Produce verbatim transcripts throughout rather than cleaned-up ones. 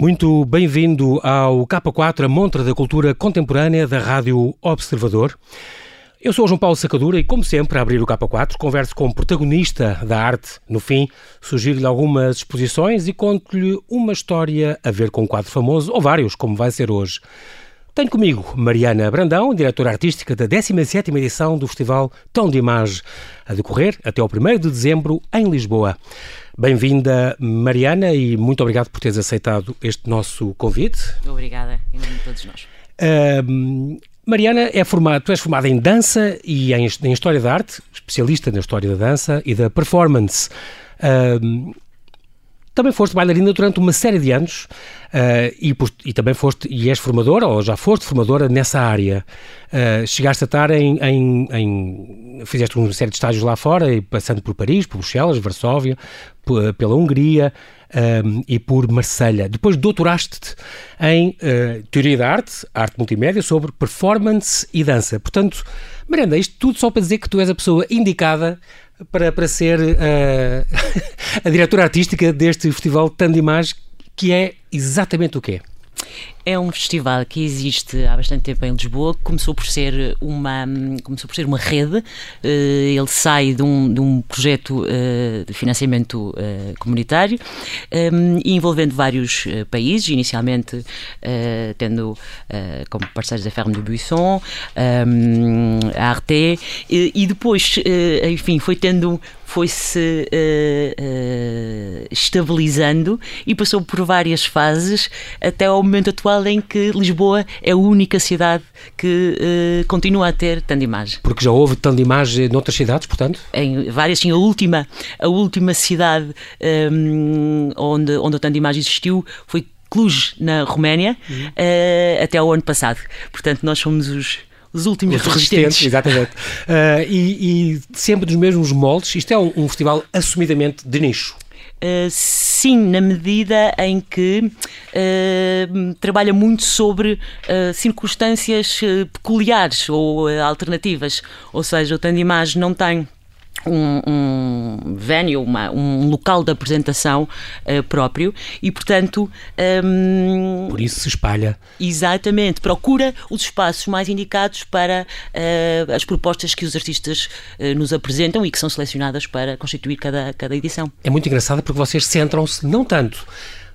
Muito bem-vindo ao K quatro, a montra da cultura contemporânea da Rádio Observador. Eu sou o João Paulo Sacadura e, como sempre, a abrir o K quatro, converso com o protagonista da arte. No fim, sugiro-lhe algumas exposições e conto-lhe uma história a ver com um quadro famoso, ou vários, como vai ser hoje. Tenho comigo Mariana Brandão, diretora artística da décima sétima edição do Festival Temps d'Images, a decorrer até ao primeiro de dezembro em Lisboa. Bem-vinda, Mariana, e muito obrigado por teres aceitado este nosso convite. Obrigada, em nome de todos nós. Uh, Mariana, é formada, tu és formada em dança e em, em história da arte, especialista na história da dança e da performance. Uh, Também foste bailarina durante uma série de anos uh, e, e também foste e és formadora, ou já foste formadora nessa área. Uh, chegaste a estar em, em, em... Fizeste uma série de estágios lá fora, e passando por Paris, por Bruxelas, Varsóvia, pela Hungria um, e por Marselha. Depois doutoraste-te em uh, Teoria da Arte, Arte Multimédia, sobre performance e dança. Portanto, Mariana, isto tudo só para dizer que tu és a pessoa indicada Para, para ser uh, a diretora artística deste Festival Temps d'Images, que é exatamente o que é. É um festival que existe há bastante tempo em Lisboa, que começou por ser uma, começou por ser uma rede. Ele sai de um, de um projeto de financiamento comunitário, envolvendo vários países, inicialmente tendo como parceiros a Ferme de Buisson, a Arte, e depois, enfim, foi tendo... foi-se uh, uh, estabilizando e passou por várias fases até ao momento atual em que Lisboa é a única cidade que uh, continua a ter Temps d'Images. Porque já houve Temps d'Images noutras cidades, portanto? Em várias, sim. A última, a última cidade um, onde, onde o Temps d'Images existiu foi Cluj, na Roménia, uhum. uh, até ao ano passado. Portanto, nós somos os... Os últimos Os resistentes, resistentes. Exatamente. uh, e, e sempre dos mesmos moldes. Isto é um, um festival assumidamente de nicho. Uh, sim, na medida em que uh, trabalha muito sobre uh, circunstâncias uh, peculiares ou uh, alternativas. Ou seja, o Temps d'Images não tem um, um venue, uma, um local de apresentação uh, próprio e, portanto... Um, Por isso se espalha. Exatamente. Procura os espaços mais indicados para uh, as propostas que os artistas uh, nos apresentam e que são selecionadas para constituir cada, cada edição. É muito engraçado porque vocês centram-se não tanto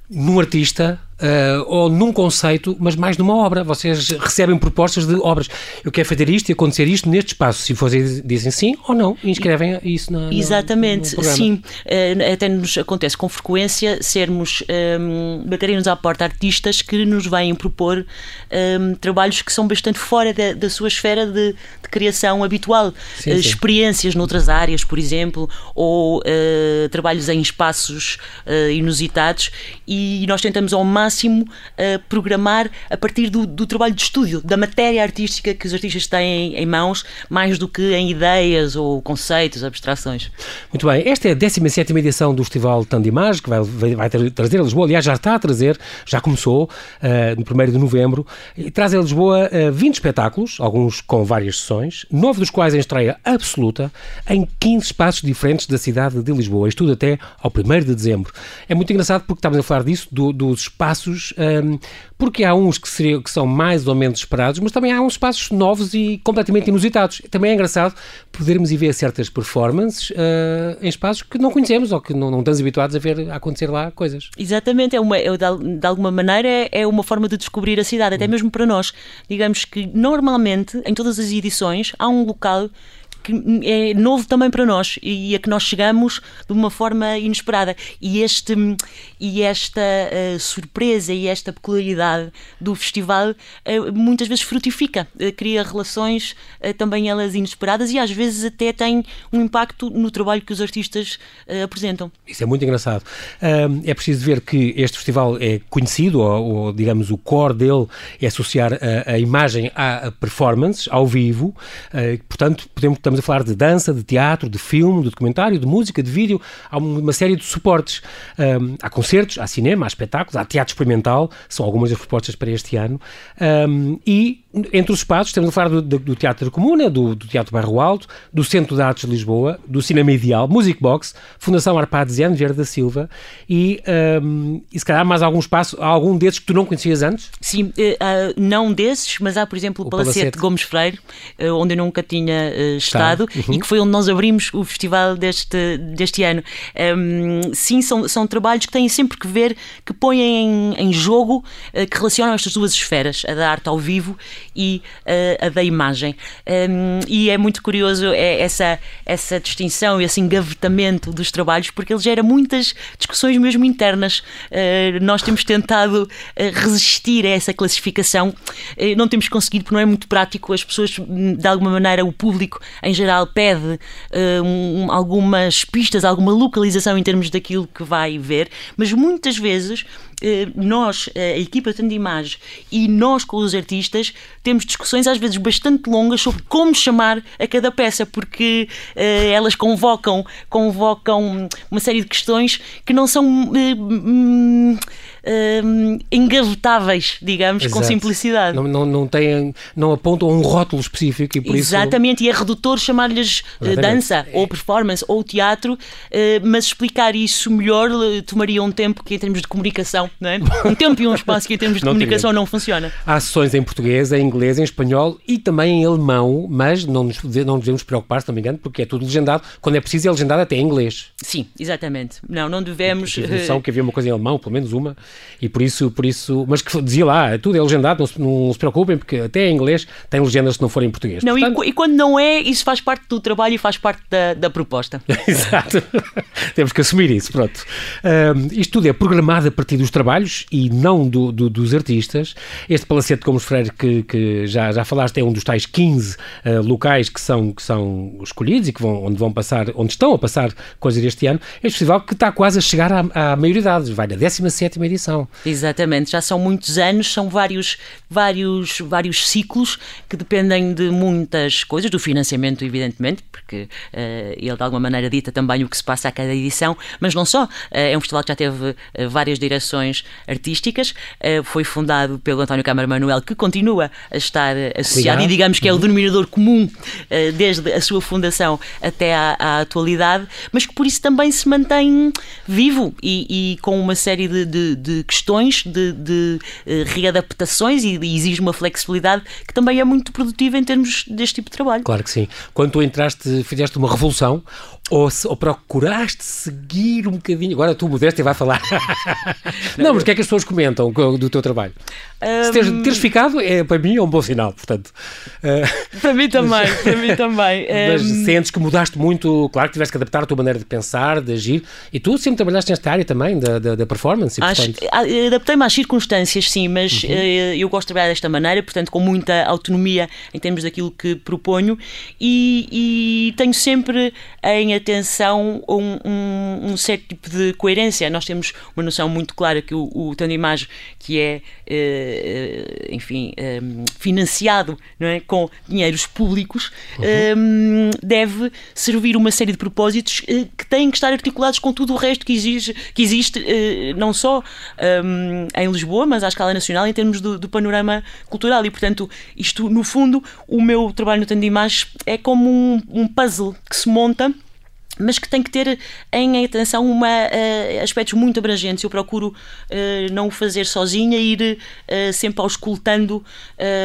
num artista uh, ou num conceito, mas mais numa obra. Vocês recebem propostas de obras. Eu quero fazer isto e acontecer isto neste espaço. Se vocês dizem sim ou não, inscrevem isso na, na, exatamente, no sim. Uh, até nos acontece com frequência sermos, um, baterem-nos à porta artistas que nos vêm propor um, trabalhos que são bastante fora da, da sua esfera de, de criação habitual. Sim, uh, sim. Experiências noutras áreas, por exemplo, ou uh, trabalhos em espaços uh, inusitados. E nós tentamos ao máximo uh, programar a partir do, do trabalho de estúdio, da matéria artística que os artistas têm em mãos, mais do que em ideias ou conceitos, abstrações. Muito bem, esta é a décima sétima edição do Festival Temps d'Images, que vai, vai, vai trazer a Lisboa, aliás já está a trazer, já começou, uh, no primeiro de novembro, e traz a Lisboa uh, vinte espetáculos, alguns com várias sessões, nove dos quais em estreia absoluta, em quinze espaços diferentes da cidade de Lisboa, isto tudo até ao primeiro de dezembro. É muito engraçado porque estamos a falar disso, do, dos espaços, um, porque há uns que, seriam, que são mais ou menos esperados, mas também há uns espaços novos e completamente inusitados. Também é engraçado podermos ir ver certas performances uh, em espaços que não conhecemos ou que não, não estamos habituados a ver a acontecer lá coisas. Exatamente, é uma, é, de alguma maneira é uma forma de descobrir a cidade, até hum. mesmo para nós. Digamos que normalmente em todas as edições há um local que é novo também para nós e a que nós chegamos de uma forma inesperada. E, este, e esta uh, surpresa e esta peculiaridade do festival uh, muitas vezes frutifica, uh, cria relações uh, também elas inesperadas e às vezes até tem um impacto no trabalho que os artistas uh, apresentam. Isso é muito engraçado. Uh, é preciso ver que este festival é conhecido, ou, ou digamos o core dele é associar a, a imagem à performance, ao vivo, uh, portanto podemos também estamos a falar de dança, de teatro, de filme, de documentário, de música, de vídeo, há uma série de suportes. Um, há concertos, há cinema, há espetáculos, há teatro experimental, são algumas das propostas para este ano. Um, e entre os espaços estamos a falar do, do, do Teatro Comuna, do, do Teatro Barro Alto, do Centro de Artes de Lisboa, do Cinema Ideal, Music Box, Fundação Arpades e Ana Vieira da Silva e, um, e se calhar mais algum espaço, há algum desses que tu não conhecias antes? Sim, uh, não desses, mas há, por exemplo, o, o Palacete, Palacete de Gomes Freire, uh, onde eu nunca tinha uh, estado, uhum. e que foi onde nós abrimos o festival deste, deste ano. Um, sim, são, são trabalhos que têm sempre que ver, que põem em, em jogo, uh, que relacionam estas duas esferas, a da arte ao vivo e uh, a da imagem. Um, e é muito curioso é, essa, essa distinção e esse engavetamento dos trabalhos, porque ele gera muitas discussões mesmo internas. Uh, nós temos tentado uh, resistir a essa classificação, uh, não temos conseguido, porque não é muito prático. As pessoas, de alguma maneira, o público em geral pede uh, um, algumas pistas, alguma localização em termos daquilo que vai ver, mas muitas vezes nós, a equipa de Temps d'Images e nós com os artistas temos discussões às vezes bastante longas sobre como chamar a cada peça, porque uh, elas convocam convocam uma série de questões que não são uh, um, um, engavetáveis, digamos. Exato. Com simplicidade não, não, não, têm, não apontam um rótulo específico e por exatamente, isso... e é redutor chamar-lhes uh, dança é. ou performance ou teatro, uh, mas explicar isso melhor tomaria um tempo que em termos de comunicação, não é? Um tempo e um espaço que em termos de não comunicação teria. Não funciona. Há sessões em português, em inglês, em espanhol e também em alemão, mas não nos, não nos devemos preocupar, se não me engano, porque é tudo legendado. Quando é preciso é legendado até em inglês. Sim, exatamente. Não, não devemos... Eu tive noção que havia uma coisa em alemão, pelo menos uma, e por isso... Por isso mas que dizia lá, tudo é legendado, não se, não se preocupem, porque até em inglês tem legendas se não forem em português. Não, portanto... e, e quando não é, isso faz parte do trabalho e faz parte da, da proposta. Exato. Temos que assumir isso, pronto. Um, isto tudo é programado a partir dos trabalhos e não do, do, dos artistas. Este Palacete de Gomes Freire que, que já, já falaste é um dos tais quinze uh, locais que são, que são escolhidos e que vão, onde, vão passar, onde estão a passar coisas deste ano. Este festival que está quase a chegar à, à maioridade, vai na décima sétima edição. Exatamente, já são muitos anos, são vários, vários, vários ciclos que dependem de muitas coisas, do financiamento evidentemente, porque uh, ele de alguma maneira dita também o que se passa a cada edição, mas não só, uh, é um festival que já teve uh, várias direções artísticas, uh, foi fundado pelo António Câmara Manuel, que continua a estar associado Obrigado. e digamos que é o denominador comum uh, desde a sua fundação até à, à atualidade, mas que por isso também se mantém vivo e, e com uma série de, de, de questões, de, de uh, readaptações e, e exige uma flexibilidade que também é muito produtiva em termos deste tipo de trabalho. Claro que sim. Quando tu entraste, fizeste uma revolução ou, se, ou procuraste seguir um bocadinho, agora tu mudaste e vai falar... Não, mas o que é que as pessoas comentam do teu trabalho? Um... Se teres, teres ficado, é, para mim é um bom sinal, portanto. Uh... Para mim também, para mim também. Mas um... sentes que mudaste muito, claro que tiveste que adaptar a tua maneira de pensar, de agir, e tu sempre trabalhaste nesta área também, da, da, da performance. E, portanto... Acho... Adaptei-me às circunstâncias, sim, mas uhum. eu gosto de trabalhar desta maneira, portanto com muita autonomia em termos daquilo que proponho, e, e tenho sempre em atenção um, um, um certo tipo de coerência. Nós temos uma noção muito clara que o, o Temps d'Images, que é eh, enfim, eh, financiado, não é, com dinheiros públicos, uhum. eh, deve servir uma série de propósitos eh, que têm que estar articulados com tudo o resto que, exige, que existe, eh, não só eh, em Lisboa, mas à escala nacional, em termos do, do panorama cultural. E, portanto, isto, no fundo, o meu trabalho no Temps d'Images é como um, um puzzle que se monta, mas que tem que ter em atenção uma, uh, aspectos muito abrangentes. Eu procuro uh, não o fazer sozinha, ir uh, sempre auscultando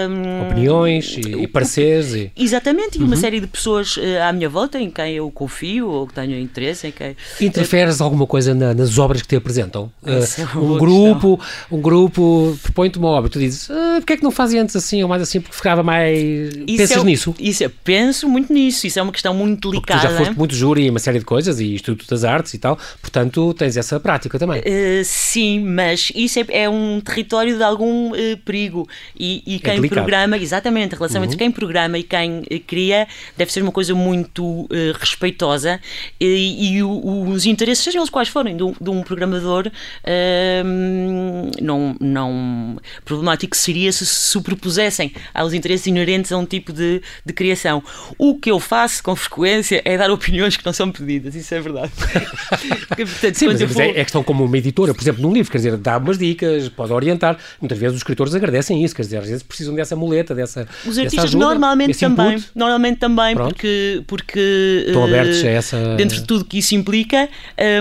um, opiniões e, o, e pareceres. E... Exatamente, e uhum. uma série de pessoas uh, à minha volta em quem eu confio ou que tenho interesse. Em quem... Interferes eu... alguma coisa na, nas obras que te apresentam? Uh, um, grupo, um grupo propõe-te uma obra, tu dizes, ah, porque é que não fazem antes assim ou mais assim, porque ficava mais... Isso Pensas é, nisso? Isso, penso muito nisso, isso é uma questão muito delicada. Porque tu já foste muito júri, uma série de coisas e Instituto das Artes e tal, portanto tens essa prática também. Uh, sim, mas isso é, é um território de algum uh, perigo e, e quem é programa, exatamente, a relação uhum. entre quem programa e quem uh, cria deve ser uma coisa muito uh, respeitosa e, e o, os interesses, sejam eles quais forem, de um, de um programador uh, não, não problemático seria se se superpusessem aos interesses inerentes a um tipo de, de criação. O que eu faço com frequência é dar opiniões que não são pedidas, isso é verdade. Portanto, sim, mas, mas vou... é, é questão como uma editora, por exemplo, num livro, quer dizer, dá umas dicas, pode orientar, muitas vezes os escritores agradecem isso, quer dizer, às vezes precisam dessa muleta, dessa Os dessa artistas ajuda, normalmente também, input. normalmente também, Pronto. porque, porque estão abertos a essa... dentro de tudo que isso implica,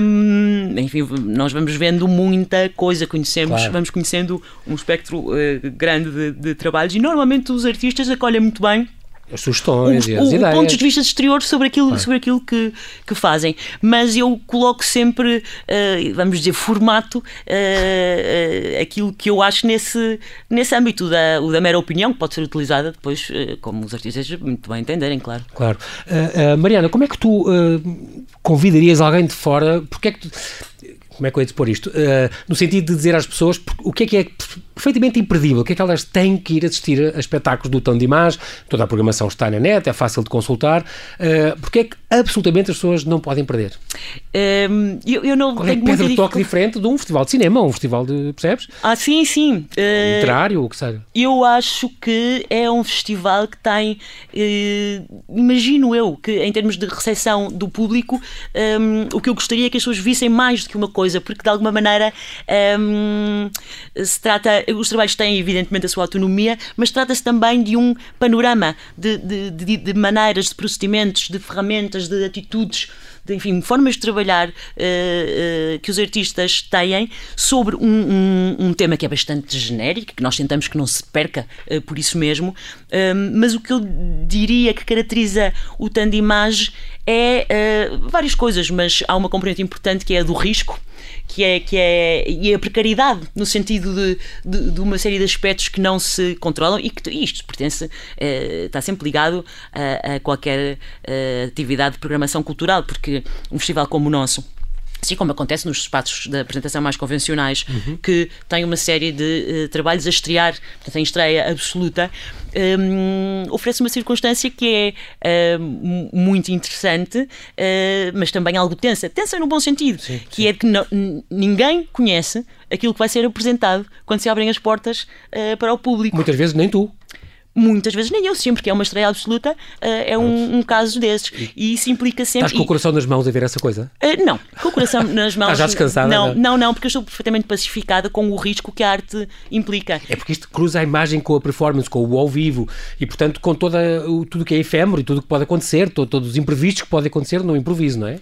hum, enfim, nós vamos vendo muita coisa, conhecemos, claro. vamos conhecendo um espectro uh, grande de, de trabalhos e normalmente os artistas acolhem muito bem as sugestões, as ideias, pontos de vista exterior sobre aquilo, ah. sobre aquilo que, que fazem, mas eu coloco sempre, uh, vamos dizer, formato uh, uh, aquilo que eu acho nesse, nesse âmbito da, o da mera opinião, que pode ser utilizada depois, uh, como os artistas muito bem entenderem, claro. Claro. Uh, uh, Mariana, como é que tu uh, convidarias alguém de fora, porque é que tu... Como é que eu ia expor isto? Uh, no sentido de dizer às pessoas o que é que é perfeitamente imperdível, o que é que elas têm que ir assistir a espetáculos do Temps d'Images, toda a programação está na net, é fácil de consultar, uh, porque é que absolutamente as pessoas não podem perder? Um, eu, eu não Qual é que pedra de toque diferente de um festival de cinema, um festival de, percebes? Ah, sim, sim. Uh, literário, o que seja. Eu acho que é um festival que tem, uh, imagino eu, que em termos de recepção do público, um, o que eu gostaria é que as pessoas vissem mais do que uma coisa, porque de alguma maneira um, se trata, os trabalhos têm evidentemente a sua autonomia, mas trata-se também de um panorama de, de, de, de maneiras, de procedimentos, de ferramentas, de atitudes, de, enfim, formas de trabalhar uh, uh, que os artistas têm sobre um, um, um tema que é bastante genérico, que nós tentamos que não se perca uh, por isso mesmo, um, mas o que eu diria que caracteriza o Temps d'Images é uh, várias coisas, mas há uma componente importante que é a do risco, que é, que é, e a precariedade no sentido de, de, de uma série de aspectos que não se controlam e que e isto pertence, eh, está sempre ligado a, a qualquer eh, atividade de programação cultural, porque um festival como o nosso, assim como acontece nos espaços da apresentação mais convencionais, uhum. que tem uma série de uh, trabalhos a estrear, portanto, em estreia absoluta, um, oferece uma circunstância que é uh, muito interessante, uh, mas também algo tensa. Tensa no bom sentido, sim, que sim. é que não, n- ninguém conhece aquilo que vai ser apresentado quando se abrem as portas uh, para o público. Muitas vezes nem tu. Muitas vezes, nem eu, sempre que é uma estreia absoluta, uh, é um, um caso desses. E isso implica sempre... Estás com o coração e... nas mãos a ver essa coisa? Uh, não, com o coração nas mãos... Estás já descansada? Não, não, não, porque eu estou perfeitamente pacificada com o risco que a arte implica. É porque isto cruza a imagem com a performance, com o ao vivo, e portanto com toda, o, tudo o que é efêmero e tudo o que pode acontecer, todo, todos os imprevistos que podem acontecer no improviso, não é?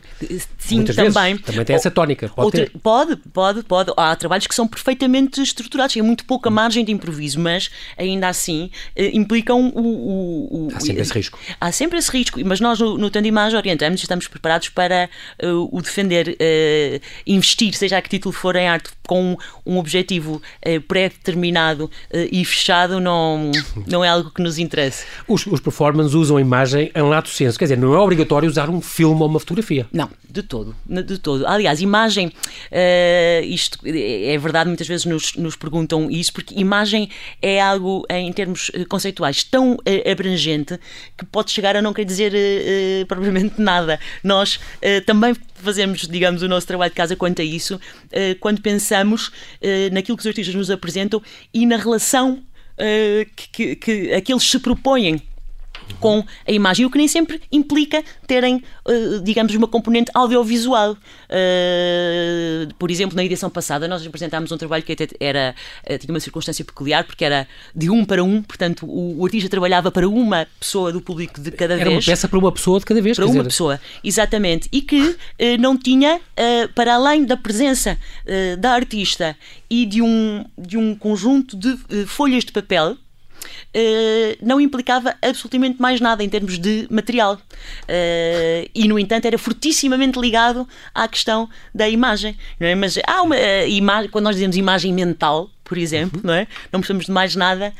Sim, Muitas também. Vezes, também tem ou, essa tónica. Pode, outra, pode, pode, pode. Há trabalhos que são perfeitamente estruturados, tem muito pouca hum. margem de improviso, mas ainda assim... Uh, implicam o, o, o... Há sempre esse risco. Há sempre esse risco, mas nós no, no Temps d'Images orientamos-nos e estamos preparados para uh, o defender, uh, investir, seja a que título for, em arte com um objetivo uh, pré-determinado uh, e fechado, não, não é algo que nos interesse. Os, os performances usam a imagem em lato senso, quer dizer, não é obrigatório usar um filme ou uma fotografia. Não, de todo, de todo. Aliás, imagem, uh, isto é verdade, muitas vezes nos, nos perguntam isso, porque imagem é algo em termos conceituais tão uh, abrangente que pode chegar a não querer dizer uh, uh, propriamente nada. Nós uh, também fazemos, digamos, o nosso trabalho de casa quanto a isso, uh, quando pensamos uh, naquilo que os artistas nos apresentam e na relação uh, que, que, que, a que eles se propõem com a imagem, o que nem sempre implica terem, digamos, uma componente audiovisual. Por exemplo, na edição passada nós apresentámos um trabalho que até era, tinha uma circunstância peculiar, porque era de um para um, portanto o artista trabalhava para uma pessoa do público de cada vez. Era uma peça para uma pessoa de cada vez. Para uma pessoa, exatamente. E que não tinha, para além da presença da artista e de um, de um conjunto de folhas de papel, Uh, não implicava absolutamente mais nada em termos de material, uh, e no entanto era fortissimamente ligado à questão da imagem, não é? Mas há uma uh, imagem, quando nós dizemos imagem mental, por exemplo, uhum. não é? Não precisamos de mais nada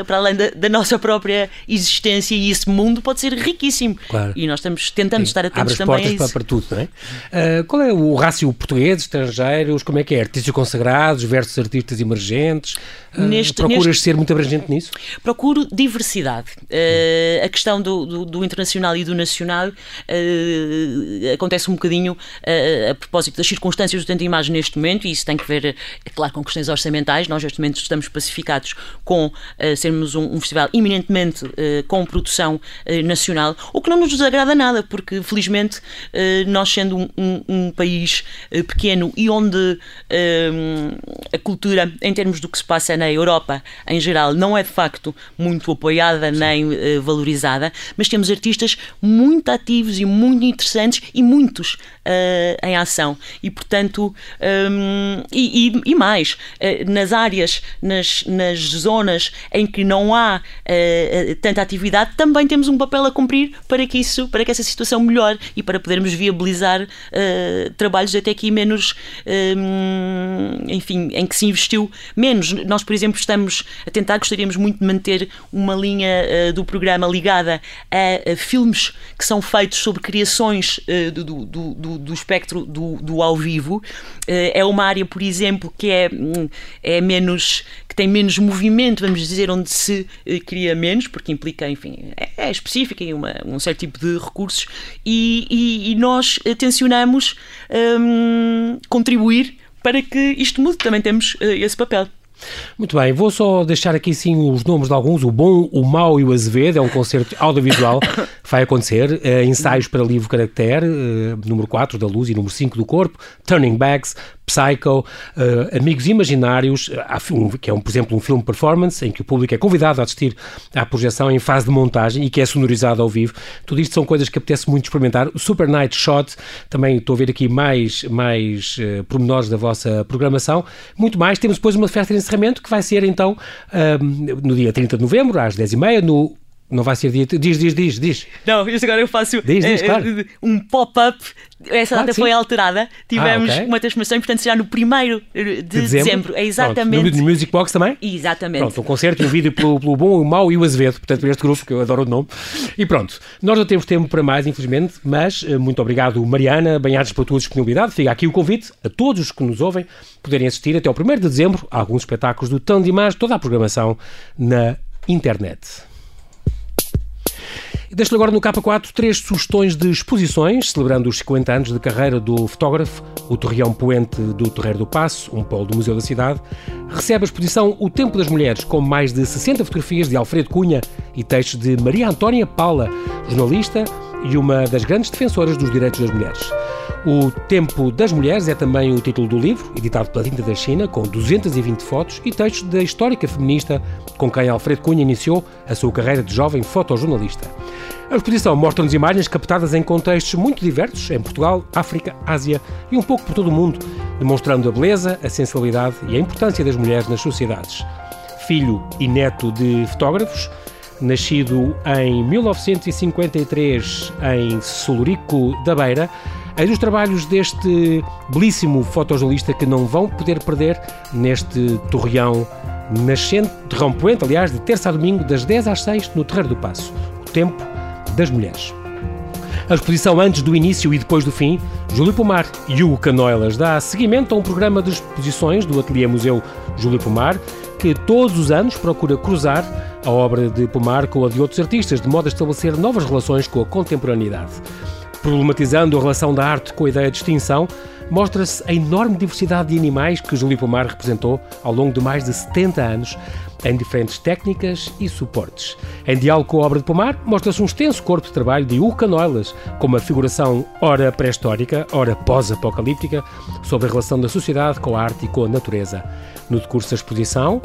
uh, para além da, da nossa própria existência, e esse mundo pode ser riquíssimo. Claro. E nós estamos, tentamos Sim. estar atentos Abre também a isso. Para, para tudo, não é? Uh, qual é o rácio português, estrangeiros, como é que é? Artistas consagrados versus artistas emergentes? Uh, neste, procuras neste... ser muito abrangente nisso? Procuro diversidade. Uh, uhum. A questão do, do, do internacional e do nacional uh, acontece um bocadinho uh, a propósito das circunstâncias do Tempo de Imagem neste momento, e isso tem que ver, é claro, com questões orçamentais. Nós, neste momento, estamos pacificados com uh, sermos um, um festival eminentemente uh, com produção uh, nacional, o que não nos desagrada nada, porque, felizmente, uh, nós, sendo um, um, um país uh, pequeno e onde uh, a cultura, em termos do que se passa na Europa, em geral, não é, de facto, muito apoiada Sim. nem uh, valorizada, mas temos artistas muito ativos e muito interessantes, e muitos uh, em ação. E, portanto, um, e, e, e mais, uh, nas áreas, nas, nas zonas em que não há uh, tanta atividade, também temos um papel a cumprir para que, isso, para que essa situação melhore e para podermos viabilizar uh, trabalhos até aqui menos, uh, enfim, em que se investiu menos. Nós, por exemplo, estamos a tentar, gostaríamos muito de manter uma linha uh, do programa ligada a, a filmes que são feitos sobre criações uh, do, do, do, do espectro do, do ao vivo. Uh, é uma área, por exemplo, que é... é menos, que tem menos movimento, vamos dizer, onde se eh, cria menos, porque implica, enfim, é, é específica e uma, um certo tipo de recursos, e, e, e nós tencionamos hum, contribuir para que isto mude, também temos uh, esse papel. Muito bem, vou só deixar aqui sim os nomes de alguns. O Bom, o Mau e o Azevedo é um concerto audiovisual que vai acontecer, eh, ensaios para livro caractere, eh, número quatro da Luz e número cinco do Corpo, Turning Backs, Psycho, uh, Amigos Imaginários, uh, que é, um, por exemplo, um filme performance em que o público é convidado a assistir à projeção em fase de montagem e que é sonorizado ao vivo. Tudo isto são coisas que apetece muito experimentar. O Super Night Shot, também estou a ver aqui mais, mais uh, pormenores da vossa programação. Muito mais. Temos depois uma festa de encerramento que vai ser, então, uh, no dia trinta de novembro, às dez e meia, no... Não vai ser dia... Diz, diz, diz, diz. Não, isto agora eu faço diz, diz, uh, claro. um pop-up. Essa claro data foi alterada. Tivemos ah, okay. uma transformação, portanto será no primeiro de dezembro. É exatamente... Pronto, no, no Music Box também? Exatamente. Pronto, um concerto e um vídeo pelo, pelo Bom, o Mau e o Azevedo. Portanto, este grupo, que eu adoro o nome. E pronto, nós não temos tempo para mais, infelizmente, mas muito obrigado, Mariana Banhares, pela tua disponibilidade. Fica aqui o convite a todos que nos ouvem poderem assistir até ao primeiro de dezembro a alguns espetáculos do Temps d'Images, toda a programação na internet. Deixo-lhe agora no K quatro três sugestões de exposições, celebrando os cinquenta anos de carreira do fotógrafo. O Torreão Poente do Terreiro do Passo, um polo do Museu da Cidade, recebe a exposição O Tempo das Mulheres, com mais de sessenta fotografias de Alfredo Cunha e textos de Maria Antónia Paula, jornalista e uma das grandes defensoras dos direitos das mulheres. O Tempo das Mulheres é também o título do livro, editado pela Tinta da China, com duzentas e vinte fotos e textos da histórica feminista com quem Alfredo Cunha iniciou a sua carreira de jovem fotojornalista. A exposição mostra-nos imagens captadas em contextos muito diversos, em Portugal, África, Ásia e um pouco por todo o mundo, demonstrando a beleza, a sensibilidade e a importância das mulheres nas sociedades. Filho e neto de fotógrafos, nascido em mil novecentos e cinquenta e três em Solurico da Beira, eis os trabalhos deste belíssimo fotojornalista que não vão poder perder neste Torreão nascente, Torreão Poente, aliás, de terça a domingo, das dez às seis, no Terreiro do Passo. O Tempo das Mulheres. A exposição Antes do Início e Depois do Fim, Júlio Pomar e Uca Noilas, dá seguimento a um programa de exposições do Ateliê Museu Júlio Pomar, que todos os anos procura cruzar a obra de Pomar com a de outros artistas, de modo a estabelecer novas relações com a contemporaneidade. Problematizando a relação da arte com a ideia de extinção, mostra-se a enorme diversidade de animais que Júlio Pomar representou ao longo de mais de setenta anos, em diferentes técnicas e suportes. Em diálogo com a obra de Pomar, mostra-se um extenso corpo de trabalho de Uca Noilas, com uma figuração ora pré-histórica, ora pós-apocalíptica, sobre a relação da sociedade com a arte e com a natureza. No decurso da exposição,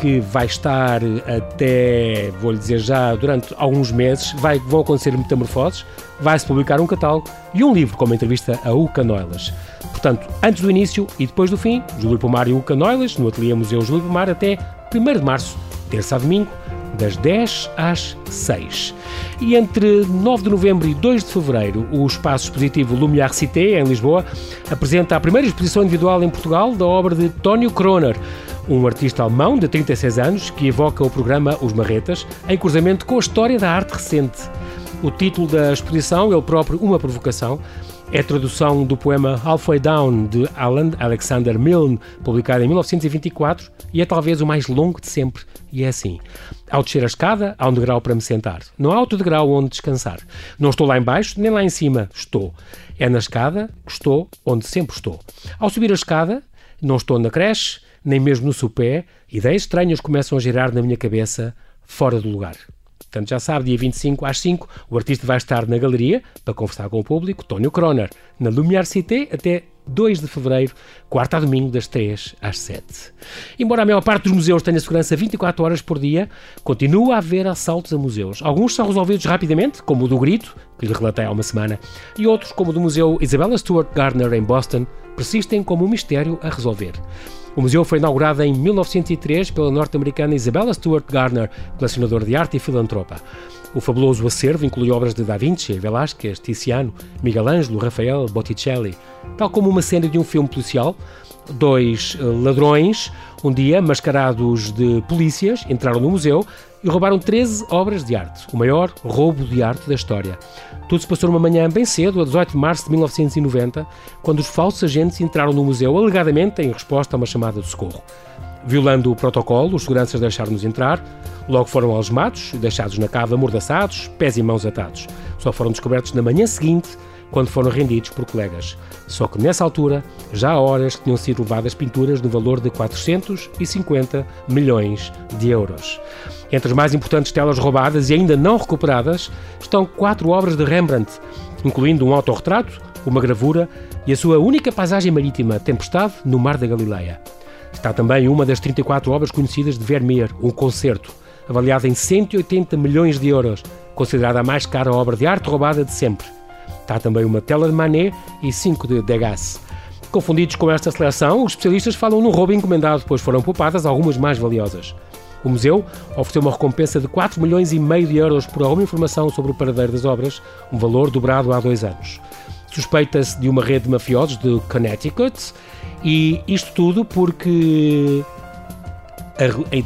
que vai estar até, vou-lhe dizer já, durante alguns meses, vai, vão acontecer metamorfoses, vai-se publicar um catálogo e um livro, como entrevista a Uca Noilas. Portanto, Antes do Início e Depois do Fim, Júlio Pomar e Uca Noilas, no Ateliê Museu Júlio Pomar, até primeiro de março, terça a domingo, das dez às seis. E entre nove de novembro e dois de fevereiro, o espaço expositivo Lumiar Cité, em Lisboa, apresenta a primeira exposição individual em Portugal da obra de Tonio Kröner, um artista alemão de trinta e seis anos que evoca o programa Os Marretas em cruzamento com a história da arte recente. O título da exposição, ele próprio uma provocação, é a tradução do poema Halfway Down, de Alan Alexander Milne, publicado em mil novecentos e vinte e quatro, e é talvez o mais longo de sempre, e é assim. Ao descer a escada, há um degrau para me sentar. Não há outro degrau onde descansar. Não estou lá em baixo, nem lá em cima. Estou. É na escada que estou, onde sempre estou. Ao subir a escada, não estou na creche, nem mesmo no sopé. Ideias estranhas começam a girar na minha cabeça, fora do lugar. Portanto, já sabe, dia vinte e cinco às cinco, o artista vai estar na galeria para conversar com o público, Tonio Kröner, na Lumiar Cité, até dois de fevereiro, quarta a domingo, das três às sete. Embora a maior parte dos museus tenha segurança vinte e quatro horas por dia, continua a haver assaltos a museus. Alguns são resolvidos rapidamente, como o do Grito, que lhe relatei há uma semana, e outros, como o do Museu Isabella Stewart Gardner, em Boston, persistem como um mistério a resolver. O museu foi inaugurado em mil novecentos e três pela norte-americana Isabella Stewart Gardner, colecionadora de arte e filantropa. O fabuloso acervo inclui obras de Da Vinci, Velázquez, Tiziano, Miguel Ângelo, Rafael, Botticelli, tal como uma cena de um filme policial. Dois ladrões, um dia mascarados de polícias, entraram no museu e roubaram treze obras de arte, o maior roubo de arte da história. Tudo se passou numa manhã bem cedo, a dezoito de março de mil novecentos e noventa, quando os falsos agentes entraram no museu, alegadamente em resposta a uma chamada de socorro. Violando o protocolo, os seguranças deixaram-nos entrar, logo foram algemados, deixados na cave amordaçados, pés e mãos atados. Só foram descobertos na manhã seguinte, quando foram rendidos por colegas. Só que nessa altura, já há horas que tinham sido levadas pinturas no valor de quatrocentos e cinquenta milhões de euros. Entre as mais importantes telas roubadas e ainda não recuperadas, estão quatro obras de Rembrandt, incluindo um autorretrato, uma gravura e a sua única paisagem marítima, Tempestade no Mar da Galileia. Está também uma das trinta e quatro obras conhecidas de Vermeer, O Concerto, avaliada em cento e oitenta milhões de euros, considerada a mais cara obra de arte roubada de sempre. Há também uma tela de Manet e cinco de Degas. Confundidos com esta seleção, os especialistas falam num roubo encomendado, pois foram poupadas algumas mais valiosas. O museu ofereceu uma recompensa de quatro milhões e meio de euros por alguma informação sobre o paradeiro das obras, um valor dobrado há dois anos. Suspeita-se de uma rede de mafiosos de Connecticut, e isto tudo porque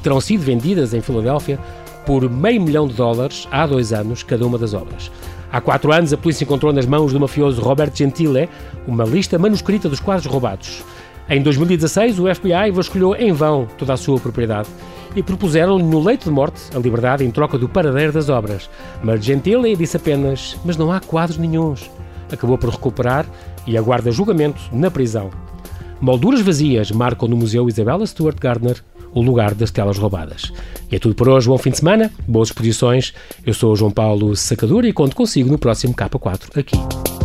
terão sido vendidas em Filadélfia por meio milhão de dólares há dois anos cada uma das obras. Há quatro anos, a polícia encontrou nas mãos do mafioso Robert Gentile uma lista manuscrita dos quadros roubados. Em dois mil e dezasseis, o F B I vasculhou em vão toda a sua propriedade e propuseram-lhe no leito de morte a liberdade em troca do paradeiro das obras. Mas Gentile disse apenas: "Mas não há quadros nenhuns." Acabou por recuperar e aguarda julgamento na prisão. Molduras vazias marcam no Museu Isabella Stewart Gardner o lugar das telas roubadas. E é tudo por hoje, bom fim de semana, boas exposições. Eu sou o João Paulo Sacadura e conto consigo no próximo K quatro aqui.